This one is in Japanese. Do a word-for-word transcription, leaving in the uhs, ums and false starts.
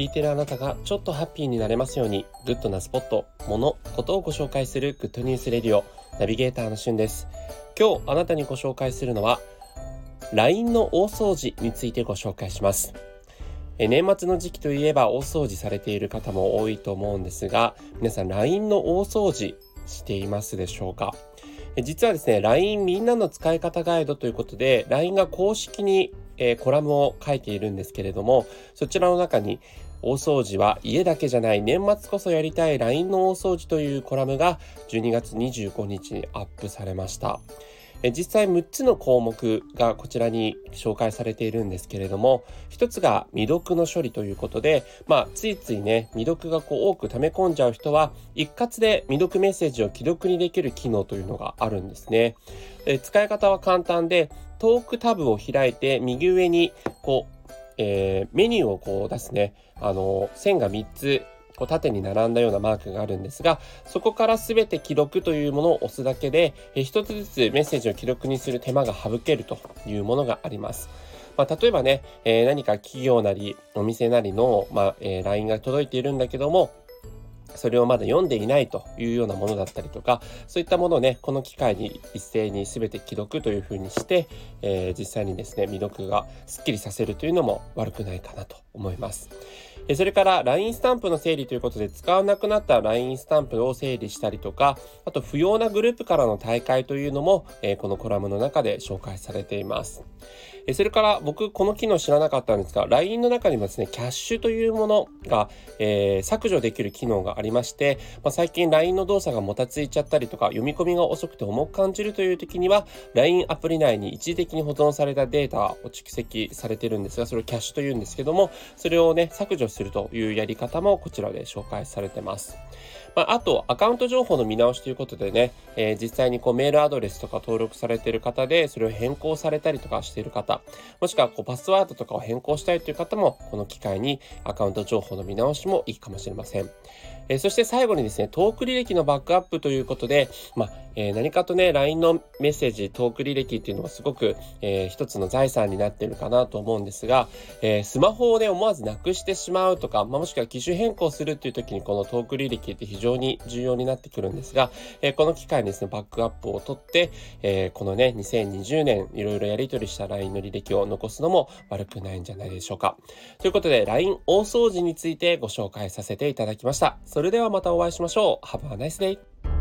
聞いているあなたがちょっとハッピーになれますように、グッドなスポット、もの、ことをご紹介するグッドニュースレディオ、ナビゲーターのしゅんです。今日あなたにご紹介するのは ライン の大掃除についてご紹介します。年末の時期といえば大掃除されている方も多いと思うんですが、皆さん ライン の大掃除していますでしょうか。実はですね、 ライン みんなの使い方ガイドということで ライン が公式にコラムを書いているんですけれども、そちらの中に大掃除は家だけじゃない、年末こそやりたい ライン の大掃除というコラムがじゅうにがつにじゅうごにちにアップされました。実際むっつの項目がこちらに紹介されているんですけれども、ひとつが未読の処理ということで、まあ、ついついね、未読がこう多く溜め込んじゃう人は一括で未読メッセージを既読にできる機能というのがあるんですね。え使い方は簡単で、トークタブを開いて右上にこう、えー、メニューをこう出すね、あの線がみっつこう縦に並んだようなマークがあるんですが、そこからすべて既読というものを押すだけで、え一つずつメッセージを既読にする手間が省けるというものがあります。まあ、例えばね、えー、何か企業なりお店なりの、まあえー、ライン が届いているんだけども、それをまだ読んでいないというようなものだったりとか、そういったものをね、この機会に一斉に全て既読というふうにして、えー、実際にですね、未読がすっきりさせるというのも悪くないかなと思います。それから ライン スタンプの整理ということで、使わなくなった ライン スタンプを整理したりとか、あと不要なグループからの退会というのも、えー、このコラムの中で紹介されています。それから僕この機能知らなかったんですが、 ライン の中にもですね、キャッシュというものが、えー、削除できる機能がありまして、まあ、最近 ライン の動作がもたついちゃったりとか、読み込みが遅くて重く感じるという時には ライン アプリ内に一時的に保存されたデータを蓄積されてるんですが、それをキャッシュというんですけども、それをね、削除するというやり方もこちらで紹介されてます。まあ、あとアカウント情報の見直しということでね、えー、実際にこうメールアドレスとか登録されている方で、それを変更されたりとかしている方、もしくはこうパスワードとかを変更したいという方も、この機会にアカウント情報の見直しもいいかもしれません。えー、そして最後にですね、トーク履歴のバックアップということで、まあえー、何かとね、 ライン のメッセージ、トーク履歴っていうのがすごく、えー、一つの財産になっているかなと思うんですが、えー、スマホをね、思わずなくしてしまうとか、まあ、もしくは機種変更するっていう時にこのトーク履歴って非常に重要になってくるんですが、えー、この機会にですね、バックアップを取って、えー、このね、にせんにじゅうねんいろいろやり取りした ライン の履歴を残すのも悪くないんじゃないでしょうか。ということで ライン 大掃除についてご紹介させていただきました。それではまたお会いしましょう。Have a nice day!